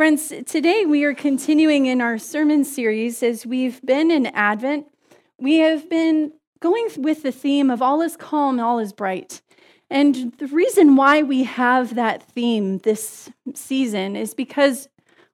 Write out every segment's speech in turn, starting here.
Friends, today we are continuing in our sermon series. As we've been in Advent, we have been going with the theme of all is calm, all is bright. And the reason why we have that theme this season is because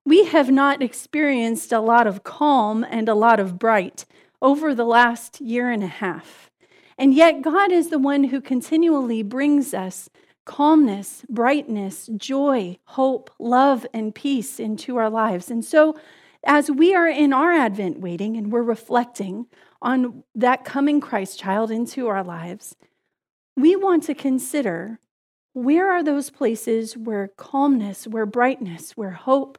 we have not experienced a lot of calm and a lot of bright over the last year and a half. And yet God is the one who continually brings us calmness, brightness, joy, hope, love, and peace into our lives. And so as we are in our Advent waiting and we're reflecting on that coming Christ child into our lives, we want to consider where are those places where calmness, where brightness, where hope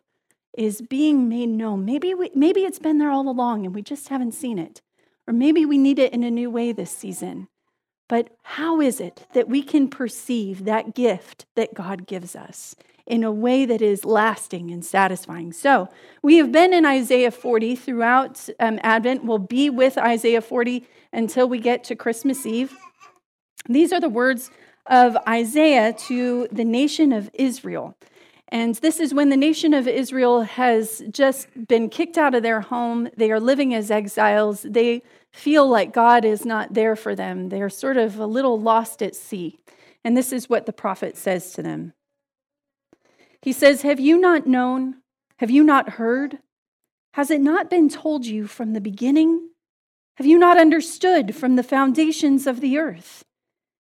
is being made known. Maybe it's been there all along and we just haven't seen it. Or maybe we need it in a new way this season. But how is it that we can perceive that gift that God gives us in a way that is lasting and satisfying? So we have been in Isaiah 40 throughout Advent. We'll be with Isaiah 40 until we get to Christmas Eve. These are the words of Isaiah to the nation of Israel. And this is when the nation of Israel has just been kicked out of their home. They are living as exiles. They feel like God is not there for them. They are sort of a little lost at sea. And this is what the prophet says to them. He says, "Have you not known? Have you not heard? Has it not been told you from the beginning? Have you not understood from the foundations of the earth?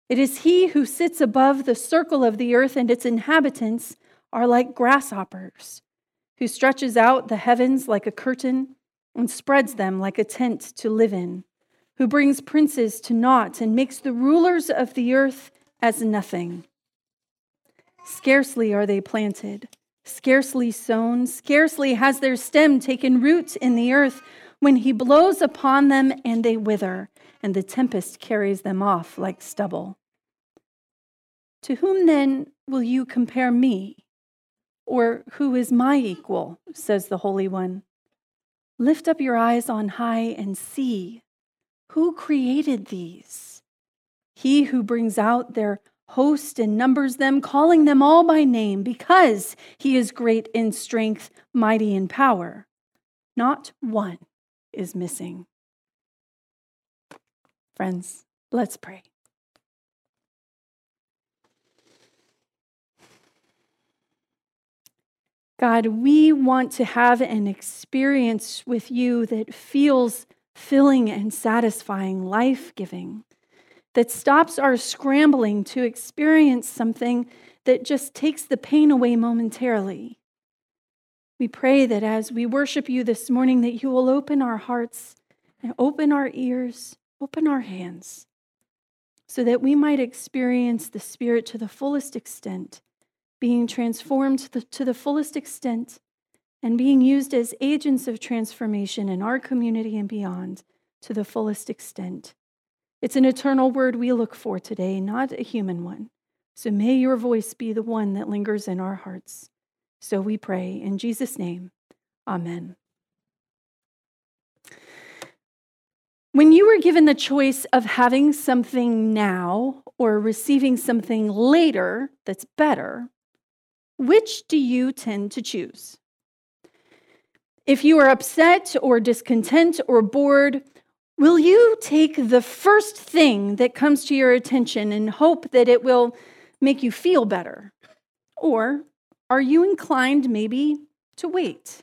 It is he who sits above the circle of the earth, and its inhabitants are like grasshoppers, who stretches out the heavens like a curtain and spreads them like a tent to live in, who brings princes to naught and makes the rulers of the earth as nothing. Scarcely are they planted, scarcely sown, scarcely has their stem taken root in the earth, when he blows upon them and they wither, and the tempest carries them off like stubble. To whom then will you compare me? Or who is my equal, says the Holy One. Lift up your eyes on high and see who created these. He who brings out their host and numbers them, calling them all by name, because he is great in strength, mighty in power. Not one is missing." Friends, let's pray. God, we want to have an experience with you that feels filling and satisfying, life-giving, that stops our scrambling to experience something that just takes the pain away momentarily. We pray that as we worship you this morning, that you will open our hearts and open our ears, open our hands, so that we might experience the Spirit to the fullest extent, being transformed to the fullest extent, and being used as agents of transformation in our community and beyond to the fullest extent. It's an eternal word we look for today, not a human one. So may your voice be the one that lingers in our hearts. So we pray in Jesus' name, amen. When you were given the choice of having something now or receiving something later that's better, which do you tend to choose? If you are upset or discontent or bored, will you take the first thing that comes to your attention and hope that it will make you feel better? Or are you inclined maybe to wait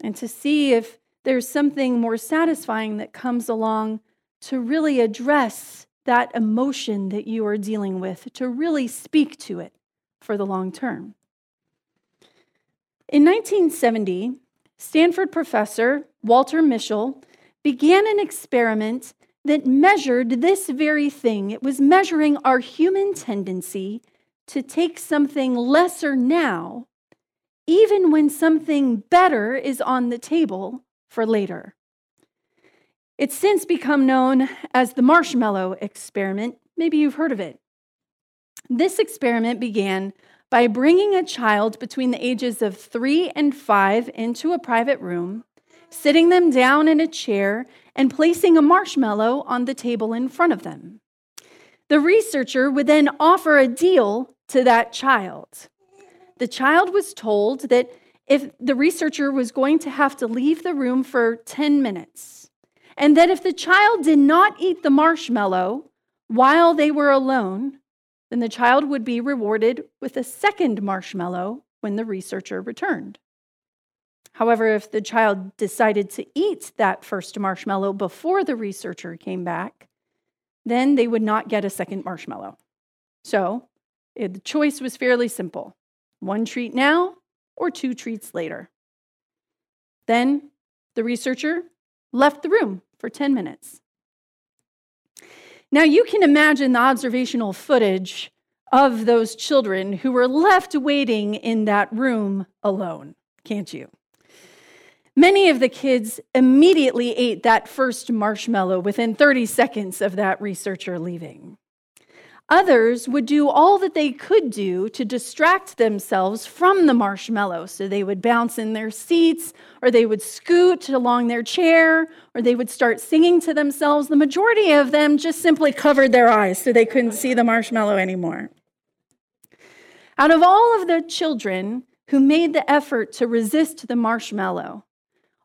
and to see if there's something more satisfying that comes along to really address that emotion that you are dealing with, to really speak to it for the long term? In 1970, Stanford professor Walter Mischel began an experiment that measured this very thing. It was measuring our human tendency to take something lesser now, even when something better is on the table for later. It's since become known as the marshmallow experiment. Maybe you've heard of it. This experiment began by bringing a child between the ages of 3 and 5 into a private room, sitting them down in a chair, and placing a marshmallow on the table in front of them. The researcher would then offer a deal to that child. The child was told that if the researcher was going to have to leave the room for 10 minutes, and that if the child did not eat the marshmallow while they were alone, then the child would be rewarded with a second marshmallow when the researcher returned. However, if the child decided to eat that first marshmallow before the researcher came back, then they would not get a second marshmallow. So the choice was fairly simple. One treat now or two treats later. Then the researcher left the room for 10 minutes. Now you can imagine the observational footage of those children who were left waiting in that room alone, can't you? Many of the kids immediately ate that first marshmallow within 30 seconds of that researcher leaving. Others would do all that they could do to distract themselves from the marshmallow. So they would bounce in their seats, or they would scoot along their chair, or they would start singing to themselves. The majority of them just simply covered their eyes so they couldn't see the marshmallow anymore. Out of all of the children who made the effort to resist the marshmallow,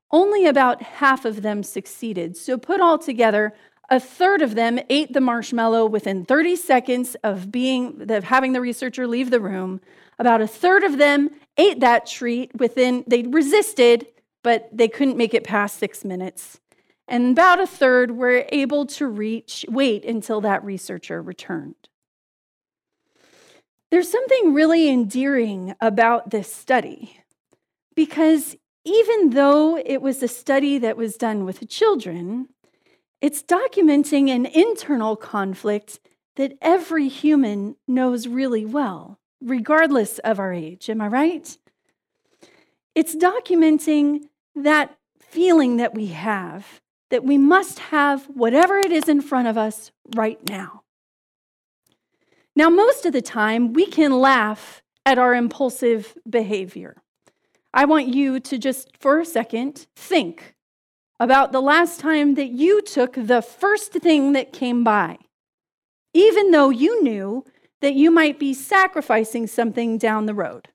only about half of them succeeded. So put all together, a third of them ate the marshmallow within 30 seconds of having the researcher leave the room. About a third of them ate that treat they resisted, but they couldn't make it past 6 minutes. And about a third were able to wait until that researcher returned. There's something really endearing about this study, because even though it was a study that was done with children, it's documenting an internal conflict that every human knows really well, regardless of our age. Am I right? It's documenting that feeling that we have, that we must have whatever it is in front of us right now. Now, most of the time, we can laugh at our impulsive behavior. I want you to just, for a second, think about the last time that you took the first thing that came by, even though you knew that you might be sacrificing something down the road.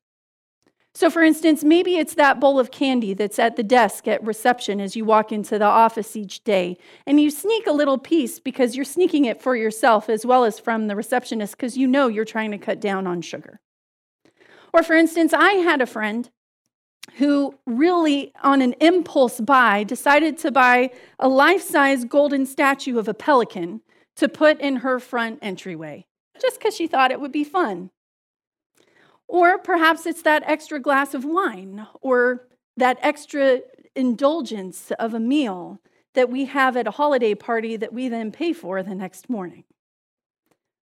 So for instance, maybe it's that bowl of candy that's at the desk at reception as you walk into the office each day, and you sneak a little piece because you're sneaking it for yourself as well as from the receptionist because you know you're trying to cut down on sugar. Or for instance, I had a friend who really, on an impulse buy, decided to buy a life-size golden statue of a pelican to put in her front entryway, just because she thought it would be fun. Or perhaps it's that extra glass of wine or that extra indulgence of a meal that we have at a holiday party that we then pay for the next morning.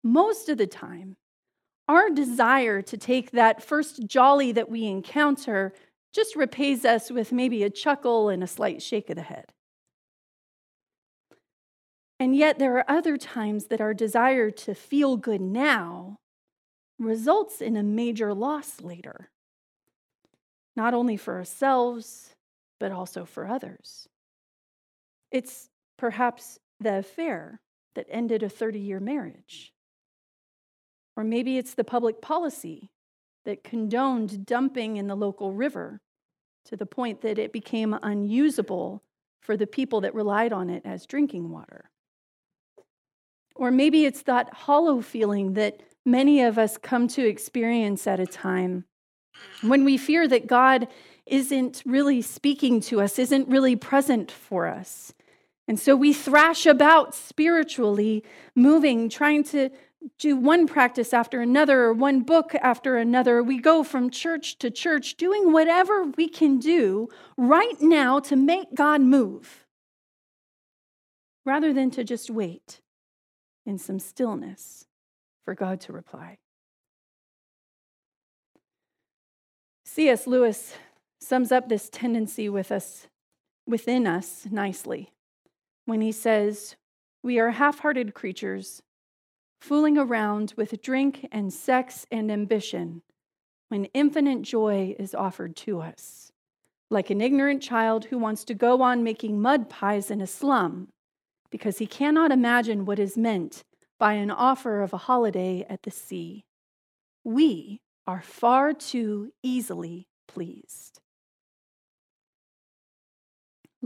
Most of the time, our desire to take that first jolly that we encounter just repays us with maybe a chuckle and a slight shake of the head. And yet there are other times that our desire to feel good now results in a major loss later, not only for ourselves, but also for others. It's perhaps the affair that ended a 30-year marriage. Or maybe it's the public policy that condoned dumping in the local river to the point that it became unusable for the people that relied on it as drinking water. Or maybe it's that hollow feeling that many of us come to experience at a time when we fear that God isn't really speaking to us, isn't really present for us. And so we thrash about spiritually, moving, trying to do one practice after another, or one book after another. We go from church to church, doing whatever we can do right now to make God move, rather than to just wait in some stillness for God to reply. C.S. Lewis sums up this tendency within us nicely when he says, "We are half-hearted creatures, fooling around with drink and sex and ambition, when infinite joy is offered to us, like an ignorant child who wants to go on making mud pies in a slum because he cannot imagine what is meant by an offer of a holiday at the sea. We are far too easily pleased."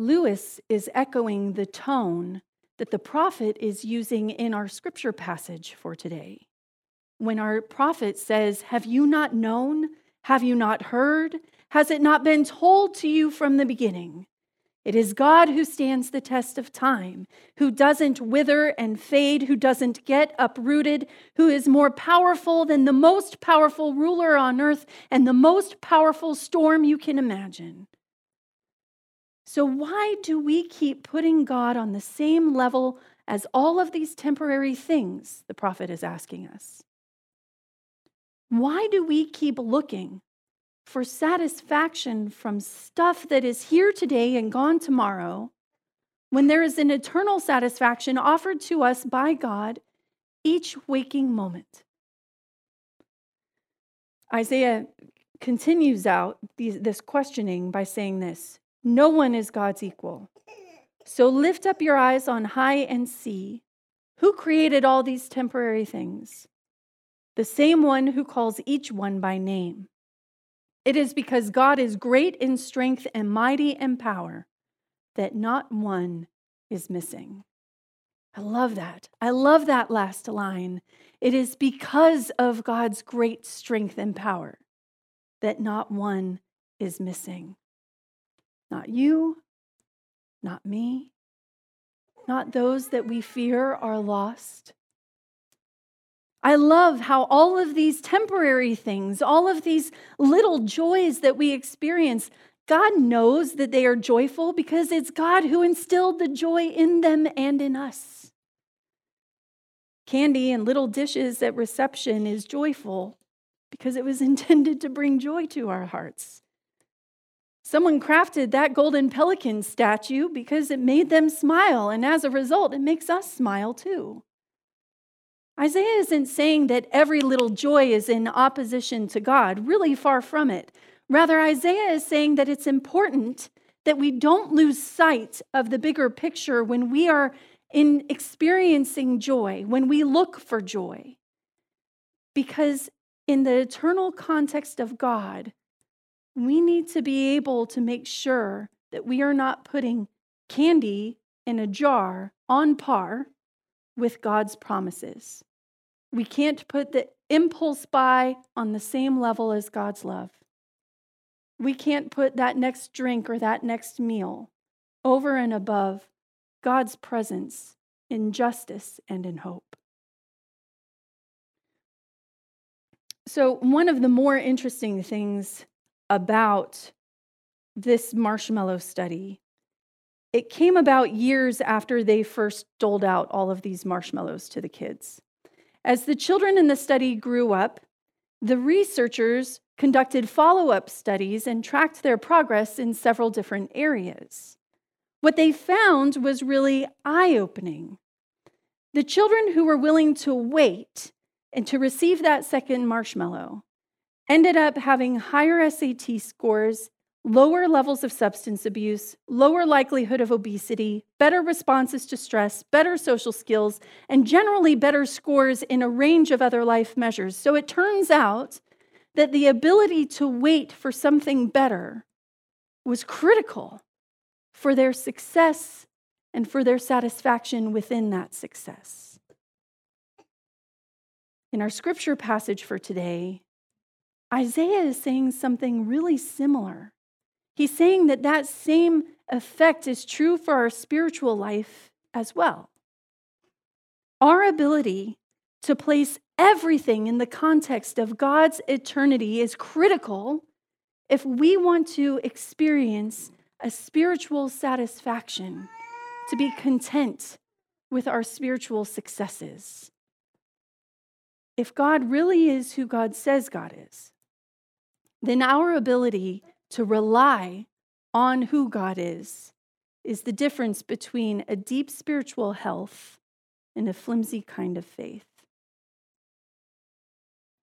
Lewis is echoing the tone that the prophet is using in our scripture passage for today. When our prophet says, "Have you not known? Have you not heard? Has it not been told to you from the beginning?" It is God who stands the test of time, who doesn't wither and fade, who doesn't get uprooted, who is more powerful than the most powerful ruler on earth and the most powerful storm you can imagine. So why do we keep putting God on the same level as all of these temporary things, the prophet is asking us? Why do we keep looking for satisfaction from stuff that is here today and gone tomorrow, when there is an eternal satisfaction offered to us by God each waking moment? Isaiah continues out this questioning by saying this: "No one is God's equal. So lift up your eyes on high and see who created all these temporary things, the same one who calls each one by name. It is because God is great in strength and mighty in power that not one is missing." I love that. I love that last line. It is because of God's great strength and power that not one is missing. Not you, not me, not those that we fear are lost. I love how all of these temporary things, all of these little joys that we experience, God knows that they are joyful because it's God who instilled the joy in them and in us. Candy and little dishes at reception is joyful because it was intended to bring joy to our hearts. Someone crafted that golden pelican statue because it made them smile, and as a result, it makes us smile too. Isaiah isn't saying that every little joy is in opposition to God, really far from it. Rather, Isaiah is saying that it's important that we don't lose sight of the bigger picture when we are in experiencing joy, when we look for joy. Because in the eternal context of God, we need to be able to make sure that we are not putting candy in a jar on par with God's promises. We can't put the impulse buy on the same level as God's love. We can't put that next drink or that next meal over and above God's presence in justice and in hope. So one of the more interesting things about this marshmallow study, it came about years after they first doled out all of these marshmallows to the kids. As the children in the study grew up, the researchers conducted follow-up studies and tracked their progress in several different areas. What they found was really eye-opening. The children who were willing to wait and to receive that second marshmallow ended up having higher SAT scores, lower levels of substance abuse, lower likelihood of obesity, better responses to stress, better social skills, and generally better scores in a range of other life measures. So it turns out that the ability to wait for something better was critical for their success and for their satisfaction within that success. In our scripture passage for today, Isaiah is saying something really similar. He's saying that that same effect is true for our spiritual life as well. Our ability to place everything in the context of God's eternity is critical if we want to experience a spiritual satisfaction, to be content with our spiritual successes. If God really is who God says God is, then our ability to rely on who God is the difference between a deep spiritual health and a flimsy kind of faith.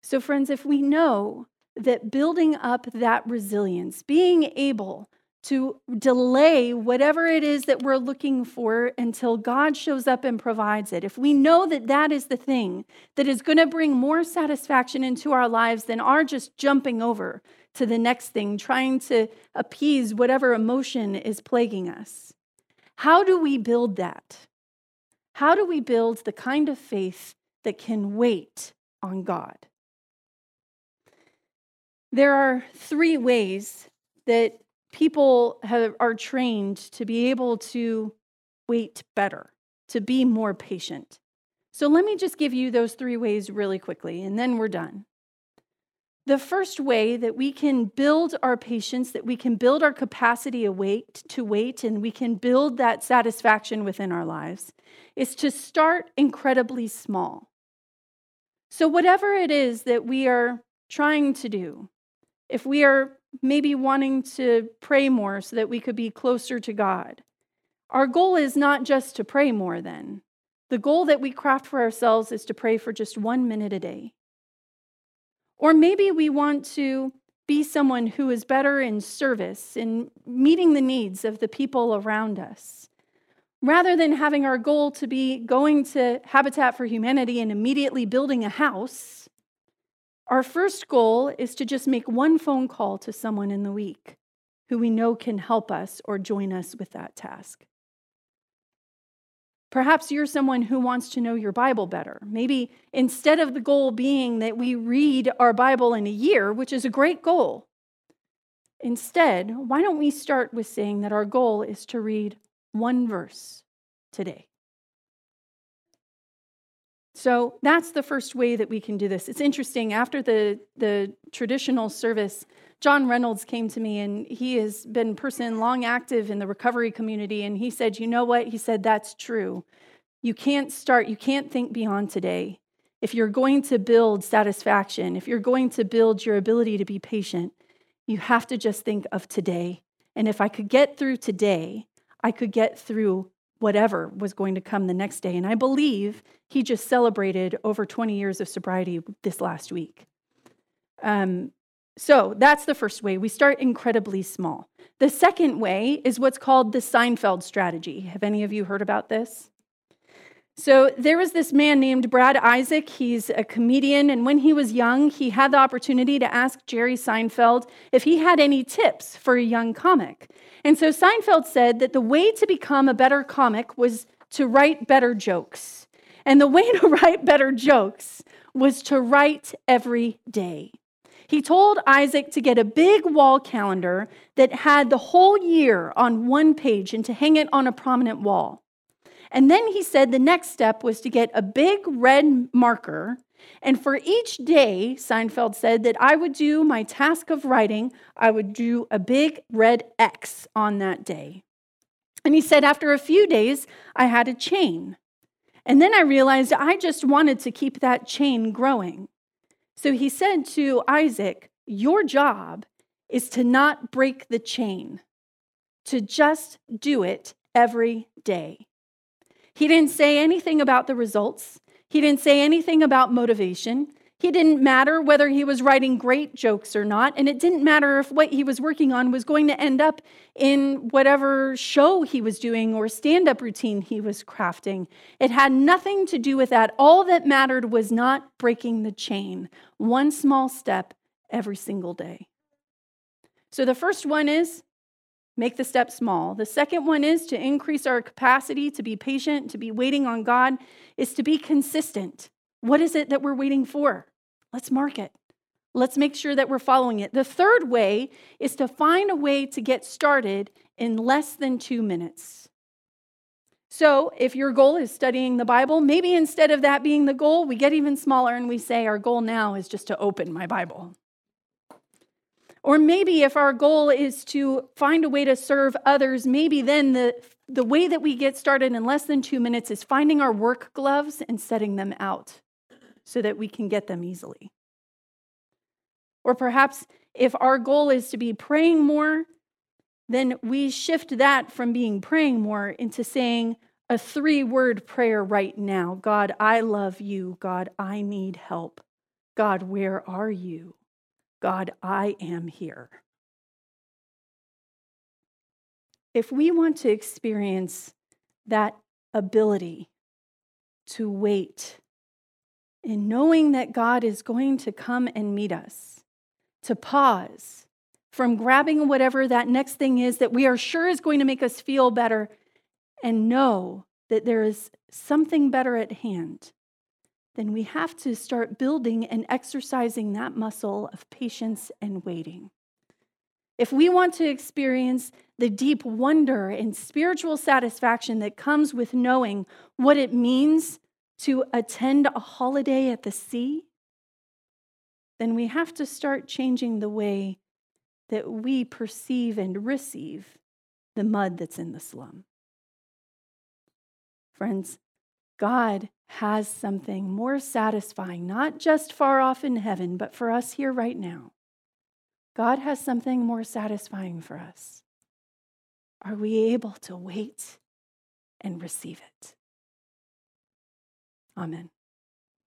So friends, if we know that building up that resilience, being able to delay whatever it is that we're looking for until God shows up and provides it, if we know that that is the thing that is going to bring more satisfaction into our lives than our just jumping over to the next thing, trying to appease whatever emotion is plaguing us. How do we build that? How do we build the kind of faith that can wait on God? There are three ways that people are trained to be able to wait better, to be more patient. So let me just give you those three ways really quickly, and then we're done. The first way that we can build our patience, that we can build our capacity to wait, and we can build that satisfaction within our lives, is to start incredibly small. So whatever it is that we are trying to do, if we are maybe wanting to pray more so that we could be closer to God, our goal is not just to pray more then. The goal that we craft for ourselves is to pray for just 1 minute a day. Or maybe we want to be someone who is better in service, in meeting the needs of the people around us. Rather than having our goal to be going to Habitat for Humanity and immediately building a house, our first goal is to just make one phone call to someone in the week who we know can help us or join us with that task. Perhaps you're someone who wants to know your Bible better. Maybe instead of the goal being that we read our Bible in a year, which is a great goal, instead, why don't we start with saying that our goal is to read one verse today? So that's the first way that we can do this. It's interesting, after the traditional service, John Reynolds came to me, and he has been a person long active in the recovery community, and he said, you know what? He said, that's true. You can't think beyond today. If you're going to build satisfaction, if you're going to build your ability to be patient, you have to just think of today. And if I could get through today, I could get through whatever was going to come the next day. And I believe he just celebrated over 20 years of sobriety this last week. So that's the first way. We start incredibly small. The second way is what's called the Seinfeld strategy. Have any of you heard about this? So there was this man named Brad Isaac. He's a comedian, and when he was young, he had the opportunity to ask Jerry Seinfeld if he had any tips for a young comic. And so Seinfeld said that the way to become a better comic was to write better jokes. And the way to write better jokes was to write every day. He told Isaac to get a big wall calendar that had the whole year on one page and to hang it on a prominent wall. And then he said the next step was to get a big red marker. And for each day, Seinfeld said that I would do my task of writing, I would do a big red X on that day. And he said, after a few days, I had a chain. And then I realized I just wanted to keep that chain growing. So he said to Isaac, your job is to not break the chain, to just do it every day. He didn't say anything about the results. He didn't say anything about motivation. He didn't matter whether he was writing great jokes or not, and it didn't matter if what he was working on was going to end up in whatever show he was doing or stand-up routine he was crafting. It had nothing to do with that. All that mattered was not breaking the chain. One small step every single day. So the first one is make the step small. The second one is to increase our capacity to be patient, to be waiting on God, is to be consistent. What is it that we're waiting for? Let's mark it. Let's make sure that we're following it. The third way is to find a way to get started in less than 2 minutes. So if your goal is studying the Bible, maybe instead of that being the goal, we get even smaller and we say our goal now is just to open my Bible. Or maybe if our goal is to find a way to serve others, maybe then the way that we get started in less than 2 minutes is finding our work gloves and setting them out so that we can get them easily. Or perhaps if our goal is to be praying more, then we shift that from being praying more into saying a 3-word prayer right now. God, I love you. God, I need help. God, where are you? God, I am here. If we want to experience that ability to wait and knowing that God is going to come and meet us, to pause from grabbing whatever that next thing is that we are sure is going to make us feel better and know that there is something better at hand, then we have to start building and exercising that muscle of patience and waiting. If we want to experience the deep wonder and spiritual satisfaction that comes with knowing what it means to attend a holiday at the sea, then we have to start changing the way that we perceive and receive the mud that's in the slum. Friends, God has something more satisfying, not just far off in heaven, but for us here right now. God has something more satisfying for us. Are we able to wait and receive it? Amen.